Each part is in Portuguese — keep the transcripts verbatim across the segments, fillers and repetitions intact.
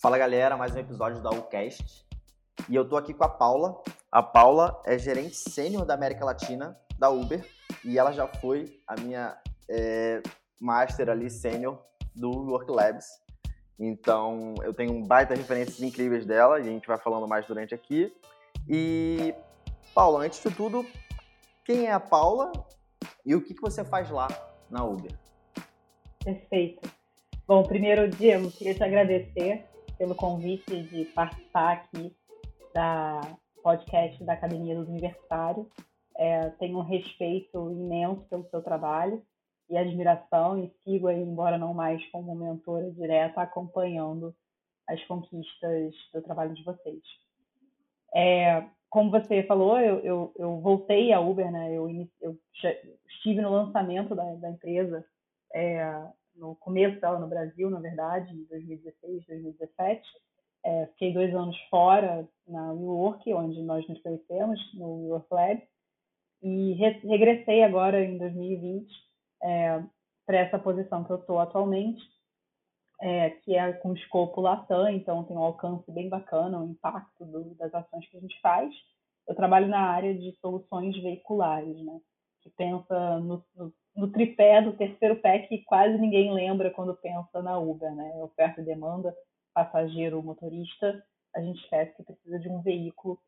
Fala galera, mais um episódio da Ucast. E eu tô aqui com a Paula. A Paula é gerente sênior da América Latina da Uber e ela já foi a minha é, master ali sênior do Work Labs. Então eu tenho um baita referências incríveis dela e a gente vai falando mais durante aqui. E Paula, antes de tudo, quem é a Paula e o que, que você faz lá na Uber? Perfeito. Bom, primeiro, Diego, queria te agradecer pelo convite de participar aqui da podcast da Academia dos Universitários. É, tenho um respeito imenso pelo seu trabalho e admiração e sigo aí, embora não mais como mentora direta, acompanhando as conquistas do trabalho de vocês. É, como você falou, eu, eu, eu voltei à Uber, né? eu, eu estive no lançamento da, da empresa, é, no começo dela no Brasil, na verdade, em dois mil e dezesseis, dois mil e dezessete. É, fiquei dois anos fora na U O R C, onde nós nos conhecemos, no UORCLAB, e re- regressei agora em dois mil e vinte é, para essa posição que eu estou atualmente, é, que é com escopo Latam, então tem um alcance bem bacana, um impacto do, das ações que a gente faz. Eu trabalho na área de soluções veiculares, né, que pensa no, no, no tripé do terceiro pé que quase ninguém lembra quando pensa na Uber, né, oferta e demanda, passageiro ou motorista. A gente esquece que precisa de um veículo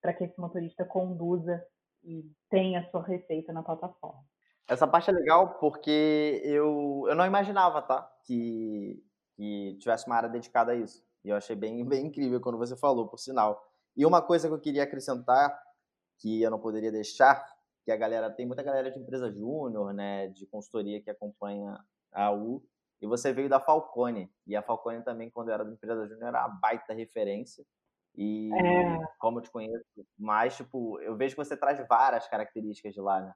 para que esse motorista conduza e tenha sua receita na plataforma. Essa parte é legal porque eu, eu não imaginava, tá, que, que tivesse uma área dedicada a isso. E eu achei bem, bem incrível quando você falou, por sinal. E uma coisa que eu queria acrescentar, que eu não poderia deixar, que a galera, tem muita galera de empresa júnior, né, de consultoria que acompanha a U, e você veio da Falconi, e a Falconi também, quando eu era da empresa júnior, era uma baita referência, e é... como eu te conheço, mas, tipo, eu vejo que você traz várias características de lá, né?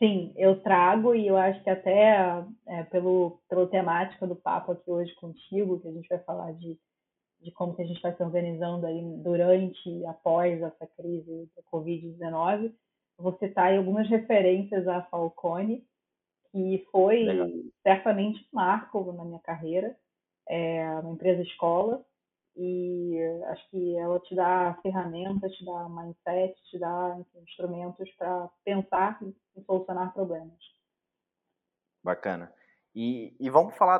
Sim, eu trago, e eu acho que até é, pelo, pela temática do papo aqui hoje contigo, que a gente vai falar de, de como que a gente está se organizando aí durante e após essa crise da covid dezenove, vou citar algumas referências à Falconi, que foi Legal. certamente um marco na minha carreira, é uma empresa-escola, e acho que ela te dá ferramentas, te dá mindset, te dá enfim, instrumentos para pensar e solucionar problemas. Bacana. E, e vamos falar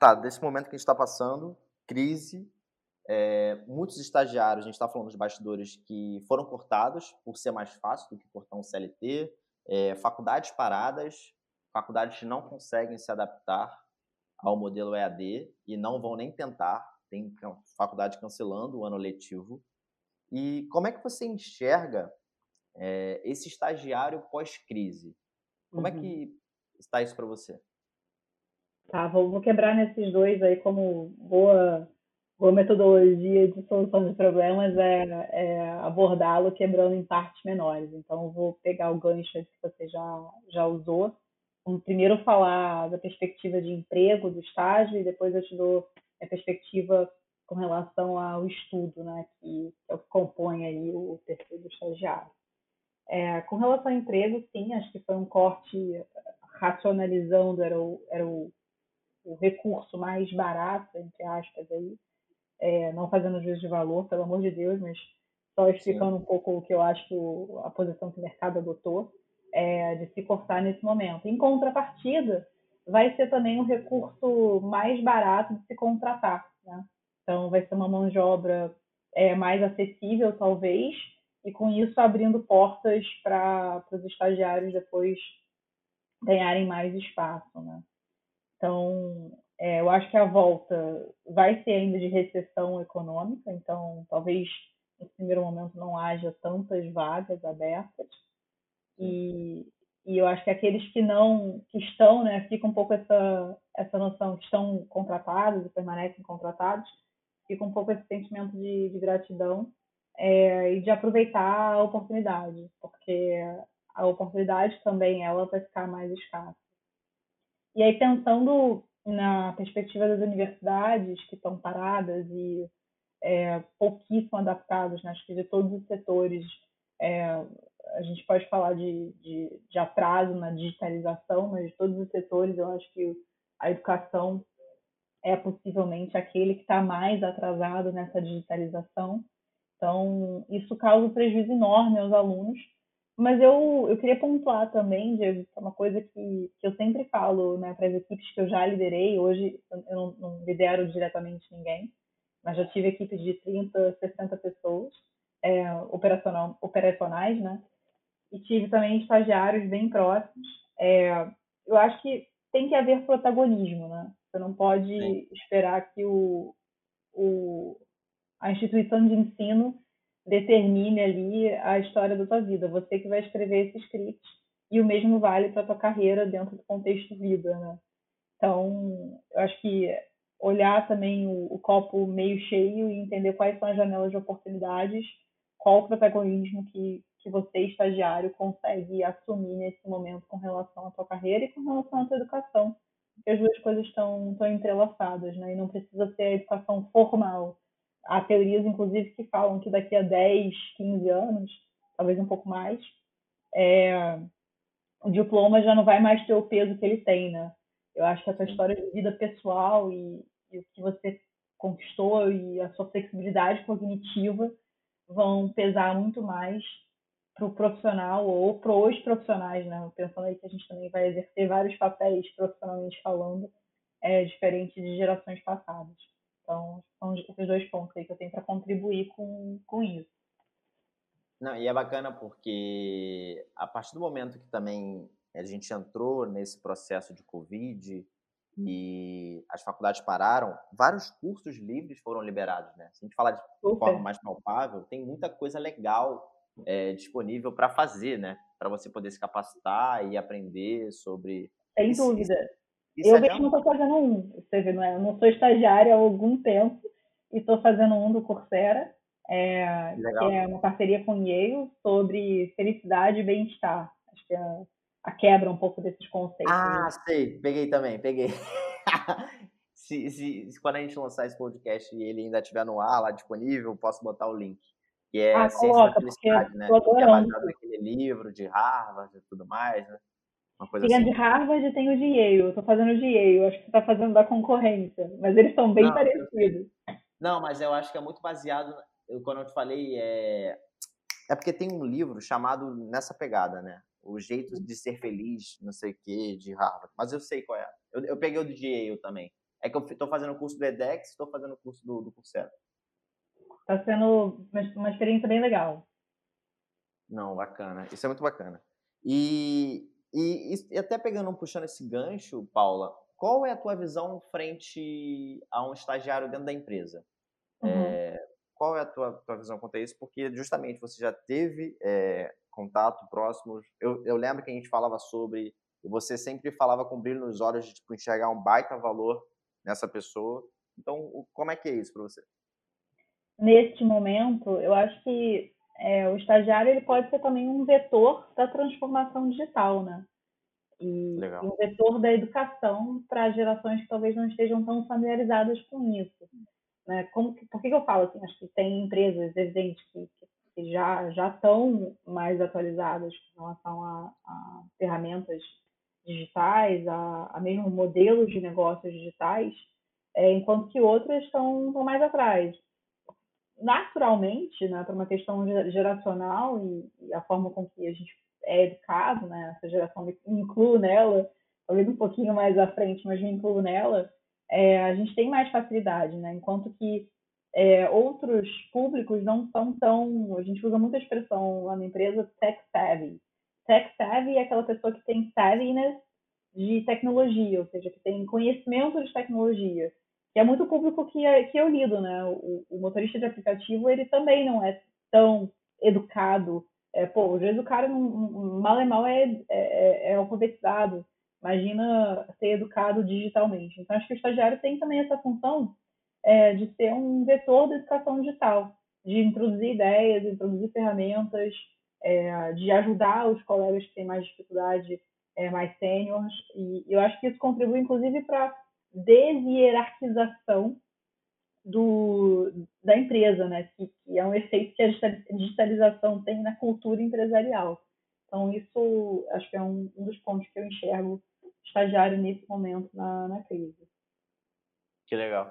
tá, desse momento que a gente está passando, crise, é, muitos estagiários, a gente está falando dos bastidores, que foram cortados por ser mais fácil do que cortar um C L T, é, faculdades paradas, faculdades que não conseguem se adaptar ao modelo E A D e não vão nem tentar, tem faculdade cancelando o ano letivo. E como é que você enxerga é, esse estagiário pós-crise? Como uhum. é que está isso para você? Tá, vou, vou quebrar nesses dois aí como boa, boa metodologia de solução de problemas é, é abordá-lo quebrando em partes menores. Então, eu vou pegar o gancho que você já, já usou. Vamos primeiro falar da perspectiva de emprego, do estágio, e depois eu te dou a perspectiva com relação ao estudo, né, que é o que compõe aí o perfil do estagiário. É, com relação ao emprego, sim, acho que foi um corte racionalizando, era o, era o, o recurso mais barato, entre aspas, aí, é, não fazendo juízo de valor, pelo amor de Deus, mas só explicando sim. um pouco o que eu acho que a posição que o mercado adotou. É, de se cortar nesse momento. Em contrapartida, vai ser também um recurso mais barato de se contratar, né? Então, vai ser uma mão de obra é, mais acessível, talvez, e com isso abrindo portas para os estagiários depois ganharem mais espaço, né? Então, é, eu acho que a volta vai ser ainda de recessão econômica, então, talvez, nesse primeiro momento, não haja tantas vagas abertas. E, e eu acho que aqueles que não, que estão, né, fica um pouco essa, essa noção que estão contratados e permanecem contratados, fica um pouco esse sentimento de, de gratidão é, e de aproveitar a oportunidade, porque a oportunidade também ela vai ficar mais escassa. E aí pensando na perspectiva das universidades que estão paradas e é, pouquíssimo adaptadas, né, acho que de todos os setores, é, a gente pode falar de, de, de atraso na digitalização, mas de todos os setores, eu acho que a educação é possivelmente aquele que está mais atrasado nessa digitalização. Então, isso causa um prejuízo enorme aos alunos. Mas eu, eu queria pontuar também, Diego, uma coisa que, que eu sempre falo, né, para as equipes que eu já liderei. Hoje eu não, não lidero diretamente ninguém, mas já tive equipes de trinta, sessenta pessoas é, operacional, operacionais, né? E tive também estagiários bem próximos. É, eu acho que tem que haver protagonismo, né? Você não pode Sim. esperar que o, o, a instituição de ensino determine ali a história da tua vida. Você que vai escrever esse script, e o mesmo vale para a tua carreira dentro do contexto vida, né? Então, eu acho que olhar também o, o copo meio cheio e entender quais são as janelas de oportunidades, qual o protagonismo que, que você, estagiário, consegue assumir nesse momento com relação à tua carreira e com relação à tua educação. Porque as duas coisas estão, estão entrelaçadas, né? E não precisa ser a educação formal. Há teorias, inclusive, que falam que daqui a dez, quinze anos, talvez um pouco mais, é, o diploma já não vai mais ter o peso que ele tem, né? Eu acho que essa história de vida pessoal e, e o que você conquistou e a sua flexibilidade cognitiva vão pesar muito mais para o profissional ou para os profissionais, né? Pensando aí que a gente também vai exercer vários papéis profissionalmente falando, é, diferente de gerações passadas. Então, são esses dois pontos aí que eu tenho para contribuir com, com isso. Não, e é bacana porque a partir do momento que também a gente entrou nesse processo de Covid hum. e as faculdades pararam, vários cursos livres foram liberados, né? Se a gente falar de Super. forma mais palpável, tem muita coisa legal é, disponível para fazer, né? Para você poder se capacitar e aprender sobre... Sem isso, dúvida. Isso eu é mesmo estou fazendo um, você vê, não é? Eu não sou estagiária há algum tempo e estou fazendo um do Coursera, é, que é uma parceria com Yale sobre felicidade e bem-estar. Acho que é a quebra um pouco desses conceitos. Ah, né? Sei, peguei também, peguei. se, se, se quando a gente lançar esse podcast e ele ainda estiver no ar, lá disponível, posso botar o link. Que é ah, a ciência coloca, da felicidade, né? Que é baseado naquele livro de Harvard e tudo mais, né? Tem assim. De Harvard e tem o de Yale. Eu tô fazendo o de Yale. Eu acho que você tá fazendo da concorrência. Mas eles são bem não, parecidos. Eu... Não, mas eu acho que é muito baseado... Eu, quando eu te falei, é... É porque tem um livro chamado nessa pegada, né? O Jeito de Ser Feliz, não sei o quê, de Harvard. Mas eu sei qual é. Eu, eu peguei o do de Yale também. É que eu tô fazendo o curso do EDEX e tô fazendo o curso do, do Coursera. Tá sendo uma experiência bem legal. Não, bacana. Isso é muito bacana. E... E, e até pegando, puxando esse gancho, Paula, qual é a tua visão frente a um estagiário dentro da empresa? Uhum. É, qual é a tua, tua visão quanto a isso? Porque justamente você já teve é, contato próximo. Eu, eu lembro que a gente falava sobre, e você sempre falava com brilho nos olhos de tipo, enxergar um baita valor nessa pessoa. Então, o, como é que é isso para você? Neste momento, eu acho que É, o estagiário ele pode ser também um vetor da transformação digital, né? E Legal. um vetor da educação para gerações que talvez não estejam tão familiarizadas com isso. Né? Como que, por que, que eu falo assim? Acho que tem empresas, evidente, que, que já, já estão mais atualizadas com relação a, a ferramentas digitais, a, a mesmo modelos de negócios digitais, é, enquanto que outras estão, estão mais atrás. Naturalmente, né, para uma questão geracional e, e a forma com que a gente é educado, né, essa geração me incluo nela, talvez um pouquinho mais à frente, mas me incluo nela, é, a gente tem mais facilidade, né, enquanto que é, outros públicos não são tão, a gente usa muita expressão lá na empresa, tech savvy. Tech savvy é aquela pessoa que tem savviness de tecnologia, ou seja, que tem conhecimento de tecnologia. Que é muito público que, é, que eu lido, né? O, o motorista de aplicativo, ele também não é tão educado. É, pô, às vezes o cara, não, mal e mal, é, é, é alfabetizado. Imagina ser educado digitalmente. Então, acho que o estagiário tem também essa função é, de ser um vetor da educação digital, de introduzir ideias, de introduzir ferramentas, é, de ajudar os colegas que têm mais dificuldade, é, mais sêniores. E eu acho que isso contribui, inclusive, para deshierarquização do, da empresa, né? Que, que é um efeito que a digitalização tem na cultura empresarial. Então, isso acho que é um, um dos pontos que eu enxergo estagiário nesse momento na, na crise. Que legal.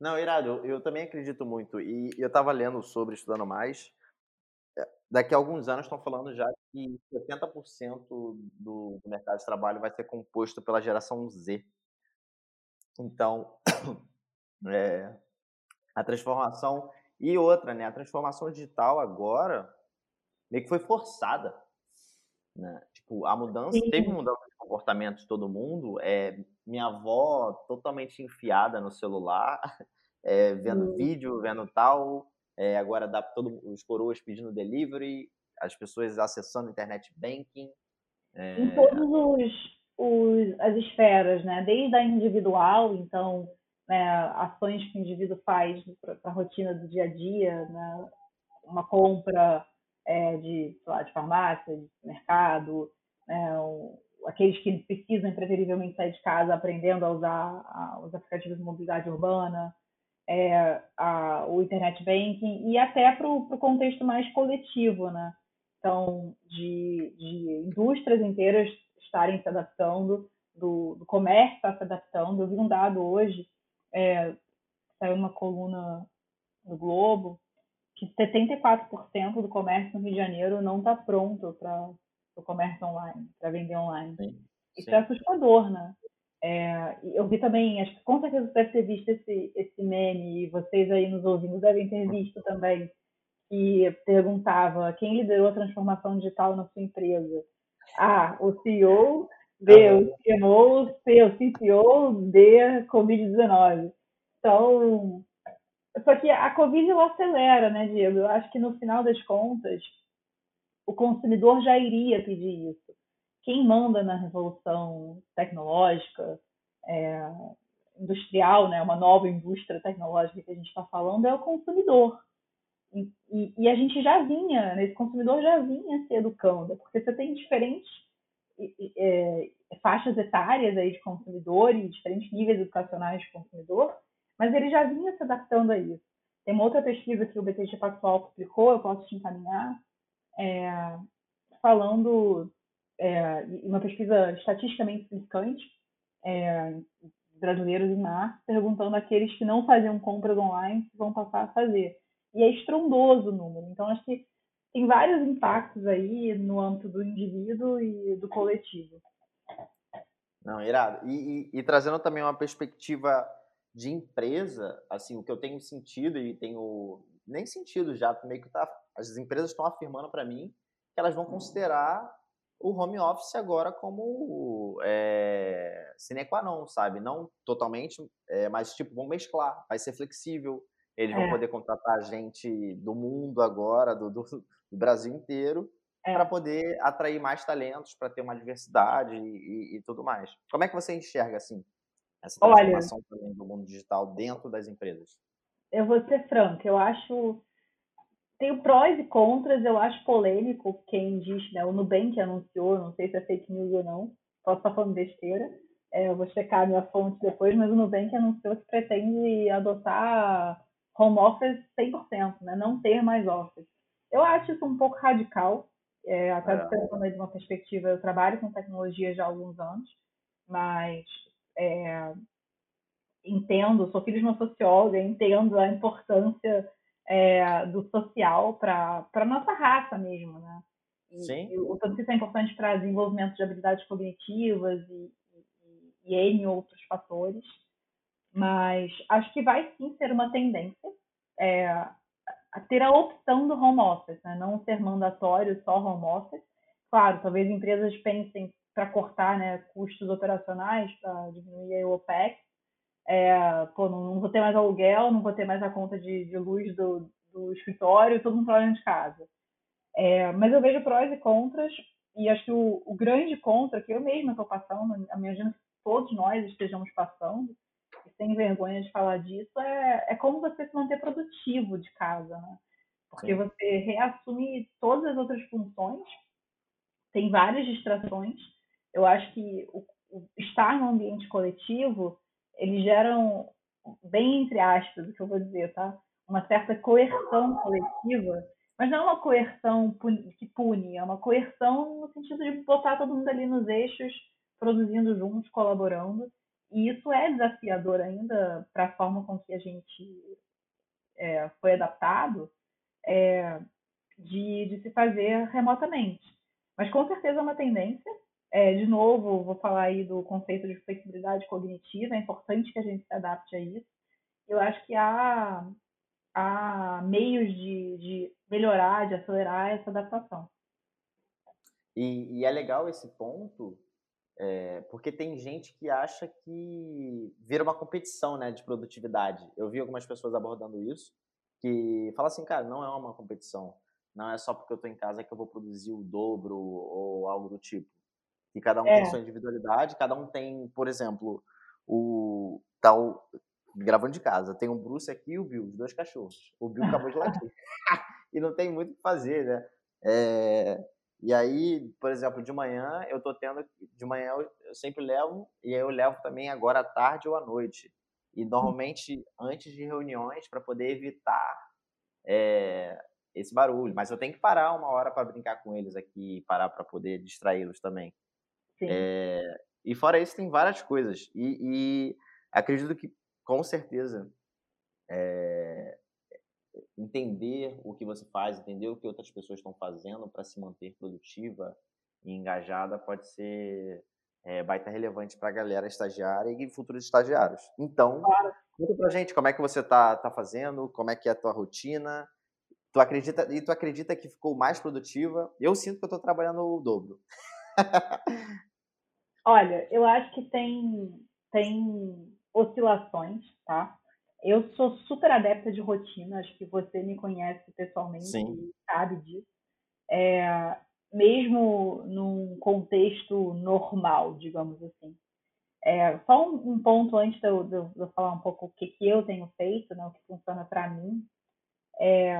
Não, irado, eu, eu também acredito muito. E eu estava lendo sobre, estudando mais. Daqui a alguns anos estão falando já que setenta por cento do mercado de trabalho vai ser composto pela geração Z. Então, é, a transformação... E outra, né? A transformação digital agora meio que foi forçada. Né? Tipo, a mudança... Sim. Teve mudança de comportamento de todo mundo. É, minha avó totalmente enfiada no celular, é, vendo Sim. vídeo, vendo tal... É, agora dá todo, os coroas pedindo delivery, as pessoas acessando internet banking. É... Em todas as esferas, né? Desde a individual, então, né, ações que o indivíduo faz para a rotina do dia a dia, né? Uma compra é, de, sei lá, de farmácia, de mercado, né? Aqueles que precisam, preferivelmente, sair de casa aprendendo a usar a, os aplicativos de mobilidade urbana. É, a, o internet banking e até para o contexto mais coletivo, né? Então, de, de indústrias inteiras estarem se adaptando, do, do comércio estar se adaptando. Eu vi um dado hoje, é, saiu uma coluna no Globo, que setenta e quatro por cento do comércio no Rio de Janeiro não está pronto para o comércio online, para vender online. Sim, sim. Isso é assustador, né? É, eu vi também, acho que com certeza você deve ter visto esse, esse meme, e vocês aí nos ouvindo devem ter visto também, que perguntava quem liderou a transformação digital na sua empresa. A, o C E O, B, ah, o C M O, C, o C T O, D, covid dezenove. Então, só que a Covid ela acelera, né, Diego? Eu acho que no final das contas, o consumidor já iria pedir isso. Quem manda na revolução tecnológica, é, industrial, né, uma nova indústria tecnológica que a gente está falando, é o consumidor. E, e, e a gente já vinha, né, esse consumidor já vinha se educando, porque você tem diferentes é, faixas etárias aí de consumidor e diferentes níveis educacionais de consumidor, mas ele já vinha se adaptando a isso. Tem uma outra pesquisa que o B T G Pactual publicou, eu posso te encaminhar, é, falando... É, uma pesquisa estatisticamente significante, é, brasileiros em março, perguntando àqueles que não faziam compras online se vão passar a fazer. E é estrondoso o número. Então, acho que tem vários impactos aí no âmbito do indivíduo e do coletivo. Não, irado. E, e, e trazendo também uma perspectiva de empresa, assim, o que eu tenho sentido e tenho... Nem sentido já, meio que tá, as empresas estão afirmando para mim que elas vão considerar o home office agora como é, sine qua non, sabe? Não totalmente, é, mas tipo, vão mesclar, vai ser flexível, eles é. vão poder contratar gente do mundo agora, do, do, do Brasil inteiro, é. para poder atrair mais talentos, para ter uma diversidade e, e, e tudo mais. Como é que você enxerga, assim, essa transformação Olha, também do mundo digital dentro das empresas? Eu vou ser franca, eu acho... Tem prós e contras, eu acho polêmico quem diz, né, o Nubank anunciou, não sei se é fake news ou não, posso estar falando besteira, é, eu vou checar a minha fonte depois, mas o Nubank anunciou que pretende adotar home office cem por cento, né, não ter mais office. Eu acho isso um pouco radical, é, até é. pensando de uma perspectiva, eu trabalho com tecnologia já há alguns anos, mas é, entendo, sou filho de uma socióloga, entendo a importância... É, do social para a nossa raça mesmo, né? E, Sim. E o tanto que isso é importante para desenvolvimento de habilidades cognitivas e, e, e N outros fatores. Mas acho que vai sim ser uma tendência é, a ter a opção do home office, né? Não ser mandatório só home office. Claro, talvez empresas pensem para cortar, né, custos operacionais, para diminuir o OPEX. É, pô, não vou ter mais aluguel, não vou ter mais a conta de, de luz do, do escritório, todo mundo trabalhando de casa. É, mas eu vejo prós e contras, e acho que o, o grande contra que eu mesma estou passando, eu imagino que todos nós estejamos passando, e sem vergonha de falar disso, é, é como você se manter produtivo de casa, né? Porque Sim. você reassume todas as outras funções, tem várias distrações. Eu acho que o, o estar no ambiente coletivo, eles geram, bem entre aspas, o que eu vou dizer, tá? Uma certa coerção coletiva, mas não é uma coerção que pune, é uma coerção no sentido de botar todo mundo ali nos eixos, produzindo juntos, colaborando, E isso é desafiador ainda para a forma com que a gente é, foi adaptado é, de, de se fazer remotamente. Mas com certeza é uma tendência. É, de novo, vou falar aí do conceito de flexibilidade cognitiva. É importante que a gente se adapte a isso. Eu acho que há, há meios de, de melhorar, de acelerar essa adaptação. E, e é legal esse ponto... É, porque tem gente que acha que vira uma competição, né, de produtividade. Eu vi algumas pessoas abordando isso, que fala assim, cara, não é uma competição. Não é só porque eu estou em casa que eu vou produzir o dobro ou algo do tipo. E cada um é. tem sua individualidade, cada um tem, por exemplo, o tal... Gravando de casa, tem o Bruce aqui e o Bill, os dois cachorros. O Bill acabou de latir. E não tem muito o que fazer, né? É... E aí, por exemplo, de manhã eu tô tendo, de manhã eu sempre levo, e aí eu levo também agora à tarde ou à noite. E normalmente antes de reuniões para poder evitar é, esse barulho. Mas eu tenho que parar uma hora para brincar com eles aqui, parar para poder distraí-los também. Sim. É, e fora isso tem várias coisas. E, e acredito que com certeza é, entender o que você faz, entender o que outras pessoas estão fazendo para se manter produtiva e engajada pode ser é, baita relevante para a galera estagiária e futuros estagiários. Então, conta pra gente como é que você está tá fazendo, como é que é a tua rotina, tu acredita, e tu acredita que ficou mais produtiva? Eu sinto que eu estou trabalhando o dobro. Olha, eu acho que tem, tem oscilações, tá? Eu sou super adepta de rotina, acho que você me conhece pessoalmente Sim. e sabe disso. É, mesmo num contexto normal, digamos assim. É, só um, um ponto antes de eu, de eu falar um pouco o que, que eu tenho feito, né, o que funciona para mim. É,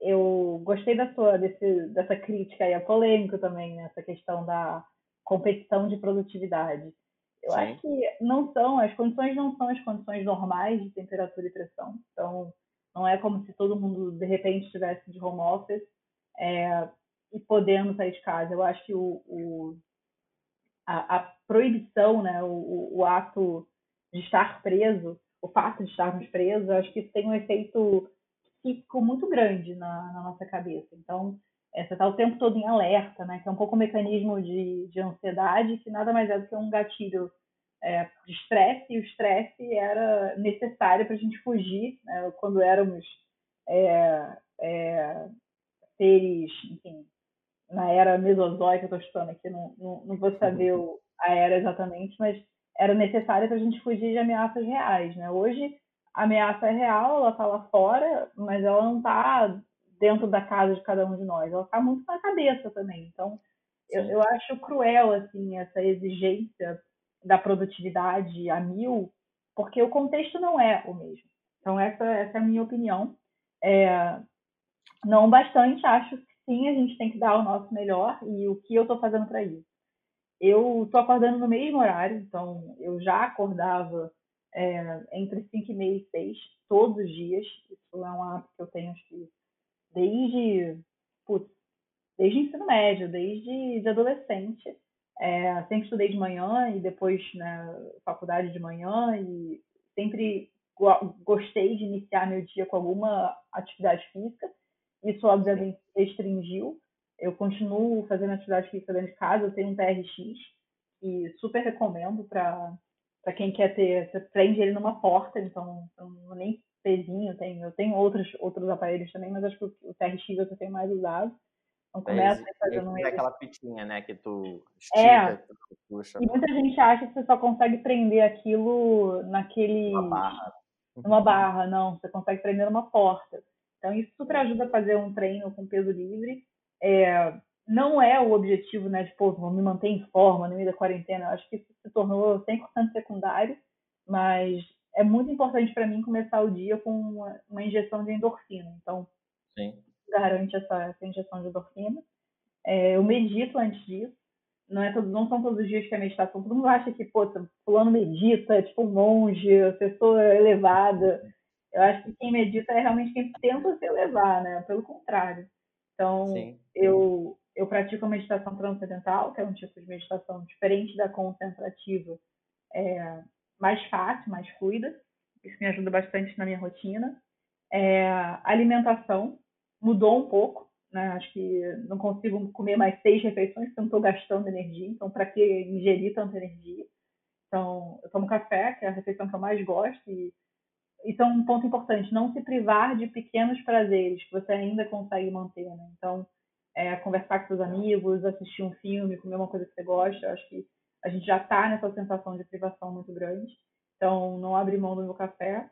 eu gostei da sua, desse, dessa crítica aí, é polêmica também, né, essa questão da competição de produtividade. Eu Sim. acho que não são, as condições não são as condições normais de temperatura e pressão. Então, não é como se todo mundo, de repente, estivesse de home office é, e podendo sair de casa. Eu acho que o, o, a, a proibição, né, o, o ato de estar preso, o fato de estarmos presos, eu acho que isso tem um efeito psíquico muito grande na, na nossa cabeça. Então, É, você está o tempo todo em alerta, né? Que é um pouco um mecanismo de, de ansiedade, que nada mais é do que um gatilho é, de estresse, e o estresse era necessário para a gente fugir, né? Quando éramos é, é, seres, enfim, na era mesozoica, eu estou estudando aqui, não, não, não vou saber o, a era exatamente, mas era necessário para a gente fugir de ameaças reais, né? Hoje, a ameaça é real, ela está lá fora, mas ela não está dentro da casa de cada um de nós, ela está muito na cabeça também. Então, eu, eu acho cruel, assim, essa exigência da produtividade a mil, porque o contexto não é o mesmo. Então, essa, essa é a minha opinião. É, não bastante, acho que sim, a gente tem que dar o nosso melhor, e o que eu estou fazendo para isso? Eu estou acordando no mesmo horário, então, eu já acordava é, entre cinco e meia e seis, todos os dias. Isso é um hábito que eu tenho, acho que Desde, putz, desde ensino médio, desde de adolescente. É, sempre estudei de manhã e depois na faculdade de manhã, e sempre go- gostei de iniciar meu dia com alguma atividade física. Isso, obviamente, restringiu. Eu continuo fazendo atividade física dentro de casa, eu tenho um T R X e super recomendo para para quem quer ter, você prende ele numa porta, então eu não nem pezinho, eu tenho, eu tenho outros, outros aparelhos também, mas acho que o T R X eu tenho mais usado. Então começa é, fazendo é, é aquela pitinha, né, que tu estica, é, que tu puxa. E muita gente acha que você só consegue prender aquilo naquele... Uma barra. Uma barra, não. Você consegue prender numa porta. Então isso super ajuda a fazer um treino com peso livre. É, não é o objetivo, né, de, pô, vou me manter em forma no meio da quarentena. Eu acho que isso se tornou cem por cento secundário, mas é muito importante para mim começar o dia com uma, uma injeção de endorfina. Então, Sim. garante essa, essa injeção de endorfina. É, eu medito antes disso. Não, é todo, não são todos os dias que é meditação. Todo mundo acha que, pô, fulano medita, é tipo um monge, pessoa elevada. Eu acho que quem medita é realmente quem tenta se elevar, né? Pelo contrário. Então, Sim. eu, eu pratico a meditação transcendental, que é um tipo de meditação diferente da concentrativa, é, mais fácil, mais fluida. Isso me ajuda bastante na minha rotina. É, alimentação mudou um pouco, né? Acho que não consigo comer mais seis refeições porque eu não estou gastando energia, então para que ingerir tanta energia? Então, eu tomo café, que é a refeição que eu mais gosto, e isso é um ponto importante, não se privar de pequenos prazeres que você ainda consegue manter, né? Então, é, conversar com seus amigos, assistir um filme, comer uma coisa que você gosta, eu acho que a gente já está nessa sensação de privação muito grande, então não abri mão do meu café,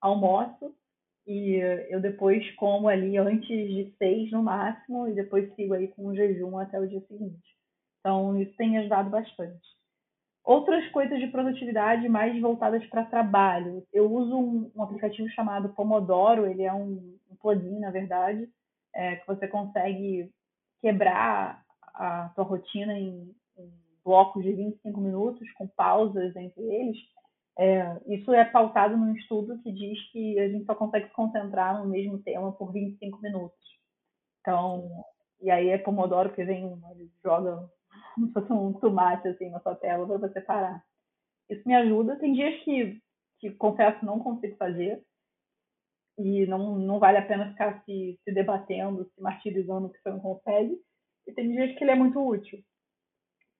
almoço, e eu depois como ali antes de seis no máximo, e depois sigo aí com um jejum até o dia seguinte. Então, isso tem ajudado bastante. Outras coisas de produtividade mais voltadas para trabalho. Eu uso um, um aplicativo chamado Pomodoro, ele é um, um plugin, na verdade, é, que você consegue quebrar a tua rotina em, em blocos de vinte e cinco minutos, com pausas entre eles. É, isso é pautado num estudo que diz que a gente só consegue se concentrar no mesmo tema por vinte e cinco minutos. Então, e aí é Pomodoro, porque vem um, ele joga como se fosse um tomate assim, na sua tela para você parar. Isso me ajuda. Tem dias que, que confesso, não consigo fazer. E não, não vale a pena ficar se, se debatendo, se martirizando que você não consegue. E tem dias que ele é muito útil.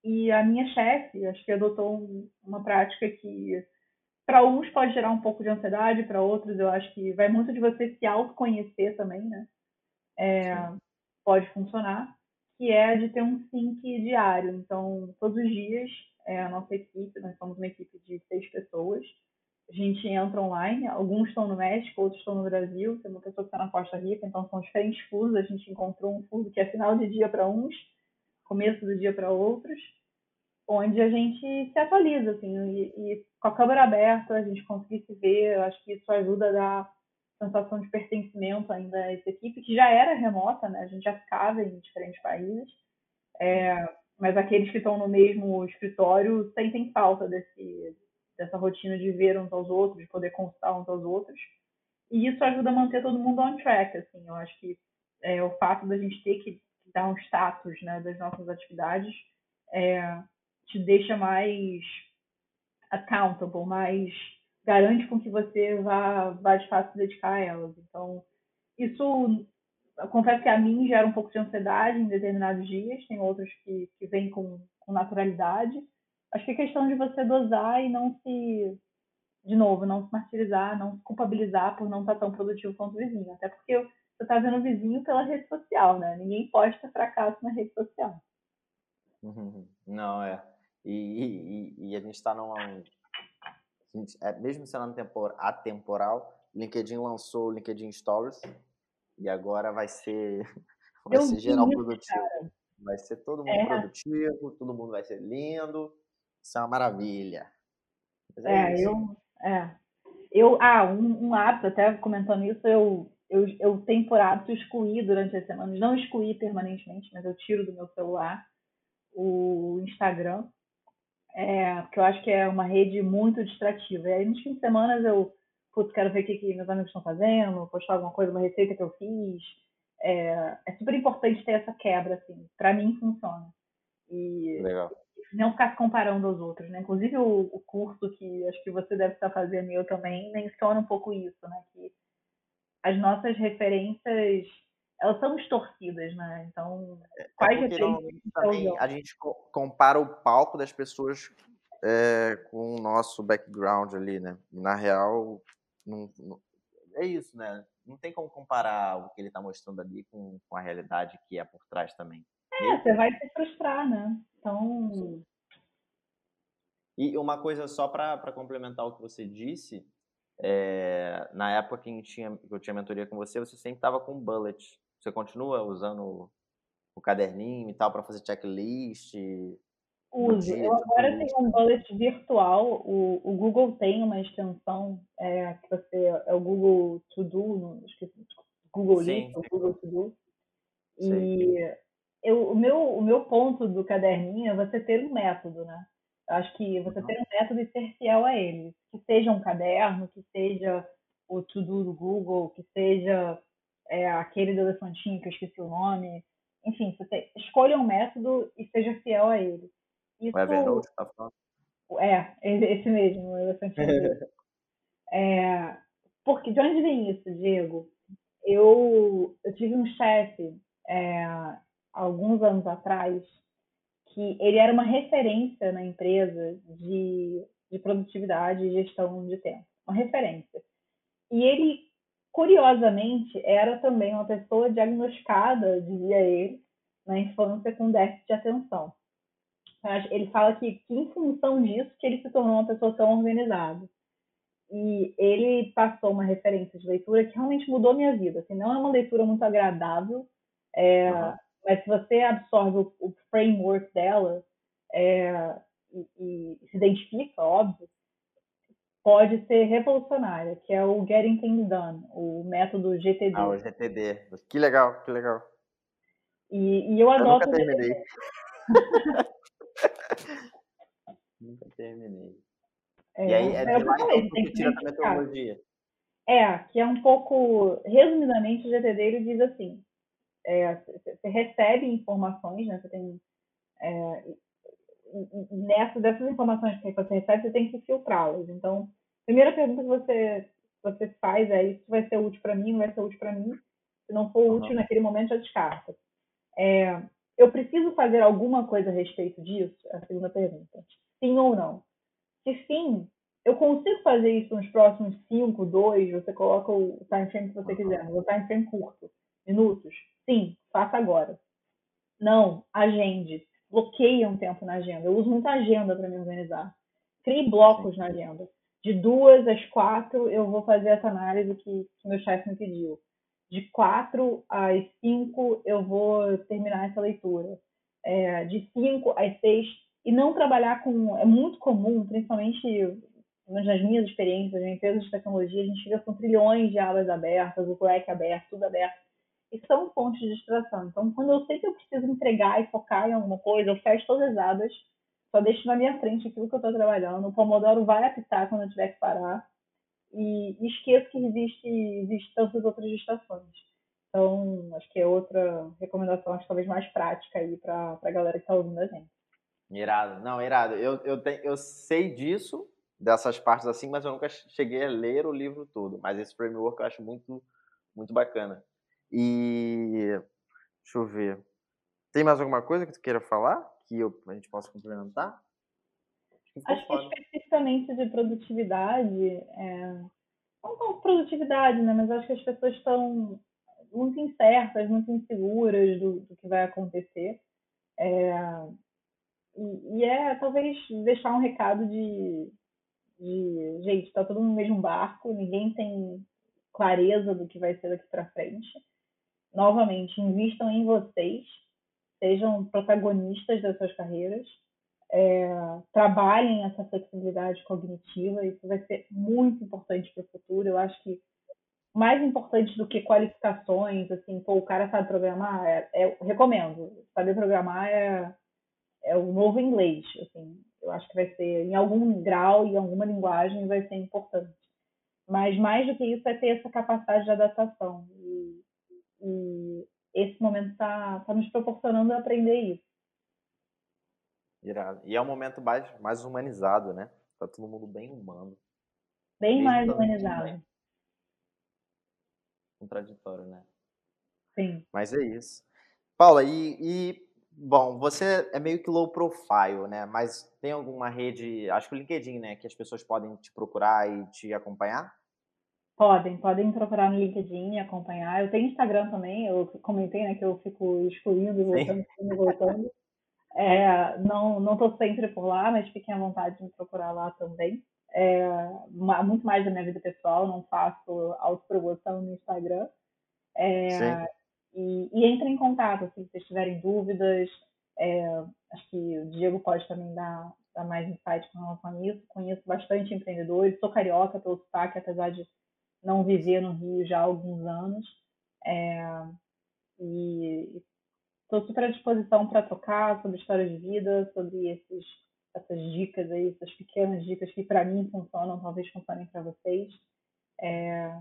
E a minha chefe, acho que adotou um, uma prática que, para alguns, pode gerar um pouco de ansiedade, para outros, eu acho que vai muito de você se autoconhecer também, né? É, pode funcionar. Que é de ter um sync diário. Então, todos os dias, é, a nossa equipe, nós somos uma equipe de seis pessoas, a gente entra online, alguns estão no México, outros estão no Brasil, tem uma pessoa que está na Costa Rica, então são diferentes fusos, a gente encontrou um fuso que é final de dia para uns, começo do dia para outros, onde a gente se atualiza, assim, e, e com a câmera aberta, a gente conseguir se ver, eu acho que isso ajuda a dar sensação de pertencimento ainda a essa equipe, que já era remota, né? A gente já ficava em diferentes países, é, mas aqueles que estão no mesmo escritório sentem falta desse, dessa rotina de ver uns aos outros, de poder consultar uns aos outros, e isso ajuda a manter todo mundo on track, assim, eu acho que é, o fato da gente ter que dar um status, né, das nossas atividades, é, te deixa mais accountable, mais garante com que você vá, vá de fato se dedicar a elas. Então, isso, eu confesso que a mim gera um pouco de ansiedade em determinados dias, tem outros que, que vêm com, com naturalidade. Acho que é questão de você dosar e não se, de novo, não se martirizar, não se culpabilizar por não estar tão produtivo quanto o vizinho. Até porque você está vendo o vizinho pela rede social, né? Ninguém posta fracasso na rede social. Não, é. E, e, e a gente está numa... mesmo sendo atemporal, o LinkedIn lançou o LinkedIn Stories e agora vai ser, vai ser geral produtivo. Cara. Vai ser todo mundo é. produtivo, todo mundo vai ser lindo. Isso é uma maravilha. Mas é, é eu, é. eu... Ah, um, um hábito, até comentando isso, eu, eu, eu tenho por hábito excluir durante as semanas, não excluir permanentemente, mas eu tiro do meu celular o Instagram. É, porque eu acho que é uma rede muito distrativa. E aí, nos fins de semana, eu putz, quero ver o que, que meus amigos estão fazendo, postar alguma coisa, uma receita que eu fiz. É, é super importante ter essa quebra, assim. Pra mim, funciona. E legal. Não ficar se comparando aos outros, né? Inclusive, o, o curso que acho que você deve estar fazendo e eu também menciona um pouco isso, né? Que as nossas referências... elas são distorcidas, né? Então, quais é referências também a gente compara o palco das pessoas é, com o nosso background ali, né? Na real, não, não, é isso, né? Não tem como comparar o que ele está mostrando ali com, com a realidade que é por trás também. É, e, você vai se frustrar, né? Então... Sim. E uma coisa só para complementar o que você disse, é, na época que, tinha, que eu tinha mentoria com você, você sempre estava com bullet. Você continua usando o caderninho e tal para fazer checklist? Uso. Eu agora tenho um bullet virtual. O, o Google tem uma extensão é, que você é o Google To Do, não, esqueci, Google List, o Google To Do. E eu, o meu o meu ponto do caderninho é você ter um método, né? Eu acho que você ter um método e ser fiel a ele. Que seja um caderno, que seja o to-do do Google, que seja é, aquele do elefantinho que eu esqueci o nome. Enfim, você escolha um método e seja fiel a ele. Isso, o Evernote, tá falando? É, esse mesmo, o elefante negro. É, porque de onde vem isso, Diego? Eu, eu tive um chefe é, alguns anos atrás que ele era uma referência na empresa de, de produtividade e gestão de tempo. Uma referência. E ele, curiosamente, era também uma pessoa diagnosticada, dizia ele, na infância com déficit de atenção. Ele fala que, que em função disso que ele se tornou uma pessoa tão organizada. E ele passou uma referência de leitura que realmente mudou minha vida. Assim, não é uma leitura muito agradável, é, uhum. mas se você absorve o, o framework dela é, e, e se identifica, óbvio, pode ser revolucionária, que é o Getting Things Done, o método G T D. Ah, o G T D. Que legal, que legal. E, e eu adoro... Eu nunca terminei. Nunca terminei. É, e aí é demais um que tira da metodologia. É, que é um pouco... Resumidamente, o G T D ele diz assim, é, você recebe informações, né? Você tem... É, nessa, dessas informações que você recebe, você tem que filtrá-las. Então, a primeira pergunta que você, você faz é: isso vai ser útil para mim, não vai ser útil para mim? Se não for útil, uhum. naquele momento, já descarta. É, eu preciso fazer alguma coisa a respeito disso? É a segunda pergunta. Sim ou não? Se sim, eu consigo fazer isso nos próximos cinco, dois, você coloca o time frame que você uhum. quiser, o time frame curto, minutos. Sim, faça agora. Não, agende. Bloqueia um tempo na agenda. Eu uso muita agenda para me organizar. Crie blocos Sim. na agenda. De duas às quatro, eu vou fazer essa análise que, que meu chefe me pediu. De quatro às cinco, eu vou terminar essa leitura. É, de cinco às seis, e não trabalhar com... É muito comum, principalmente nas minhas experiências, em empresas de tecnologia, a gente fica com trilhões de abas abertas, o Slack aberto, tudo aberto. E são fontes de distração. Então, quando eu sei que eu preciso entregar e focar em alguma coisa, eu fecho todas as abas, só deixo na minha frente aquilo que eu estou trabalhando. O Pomodoro vai apitar quando eu tiver que parar. E, e esqueço que existe, existe tantas outras distrações. Então, acho que é outra recomendação, acho que talvez mais prática aí para a galera que está ouvindo a gente. Irado. Não, irado. Eu, eu, tenho, eu sei disso, dessas partes assim, mas eu nunca cheguei a ler o livro todo. Mas esse framework eu acho muito, muito bacana. E deixa eu ver, tem mais alguma coisa que tu queira falar que eu, a gente possa complementar? Acho que especificamente de produtividade, é... não como produtividade, né? Mas acho que as pessoas estão muito incertas, muito inseguras do, do que vai acontecer. É... E, e é talvez deixar um recado de, de... gente, tá todo mundo no mesmo barco, ninguém tem clareza do que vai ser daqui para frente. Novamente, invistam em vocês, sejam protagonistas das suas carreiras, é, trabalhem essa flexibilidade cognitiva, isso vai ser muito importante para o futuro. Eu acho que mais importante do que qualificações, assim, pô, o cara sabe programar, é, é, recomendo, saber programar é, é o novo inglês, assim, eu acho que vai ser, em algum grau, em alguma linguagem, vai ser importante. Mas mais do que isso é ter essa capacidade de adaptação. E, e esse momento está tá nos proporcionando aprender isso. Irado. E é um momento mais, mais humanizado, né? Está todo mundo bem humano. Bem Desde mais humanizado. Mundo, né? Contraditório, né? Sim. Mas é isso. Paula, e, e, bom, você é meio que low profile, né? Mas tem alguma rede, acho que o LinkedIn, né? Que as pessoas podem te procurar e te acompanhar? Podem, podem procurar no LinkedIn e acompanhar. Eu tenho Instagram também, eu comentei, né, que eu fico excluindo e voltando, e voltando. É, não não estou sempre por lá, mas fiquem à vontade de me procurar lá também. É, muito mais da minha vida pessoal, não faço autopromoção no Instagram. É, e, e entrem em contato, assim, se vocês tiverem dúvidas. É, acho que o Diego pode também dar, dar mais insight com relação a isso. Conheço bastante empreendedores, sou carioca pelo sotaque, apesar de não viver no Rio já há alguns anos, é, e estou super à disposição para trocar sobre histórias de vida, sobre esses, essas dicas aí, essas pequenas dicas que para mim funcionam, talvez funcionem para vocês, é,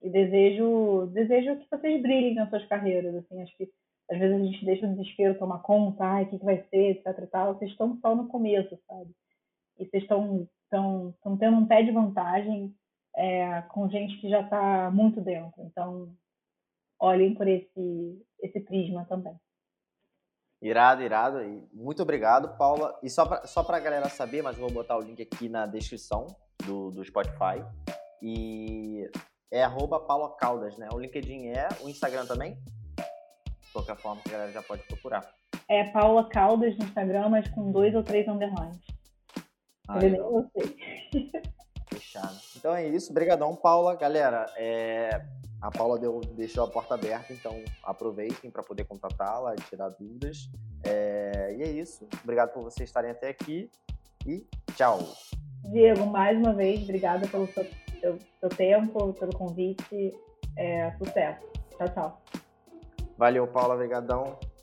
e desejo, desejo que vocês brilhem nas suas carreiras, assim, acho que às vezes a gente deixa o desespero tomar conta, ai, o que, que vai ser, etc e tal, vocês estão só no começo, sabe? e vocês estão, estão, estão tendo um pé de vantagem é, com gente que já está muito dentro. Então, olhem por esse, esse prisma também. Irado, irado. Muito obrigado, Paula. E só para só para a galera saber, mas vou botar o link aqui na descrição do, do Spotify. E é arroba Paula Caldas, né? O LinkedIn é, o Instagram também? De qualquer forma, a galera já pode procurar. É Paula Caldas no Instagram, mas com dois ou três underlines. Ah, eu sei. Fechado. Então é isso. Obrigadão, Paula. Galera, é... a Paula deu, deixou a porta aberta, então aproveitem para poder contatá-la e tirar dúvidas. É... E é isso. Obrigado por vocês estarem até aqui e tchau. Diego, mais uma vez, obrigada pelo seu, seu, seu tempo, pelo convite. É, sucesso. Tchau, tchau. Valeu, Paula. Obrigadão.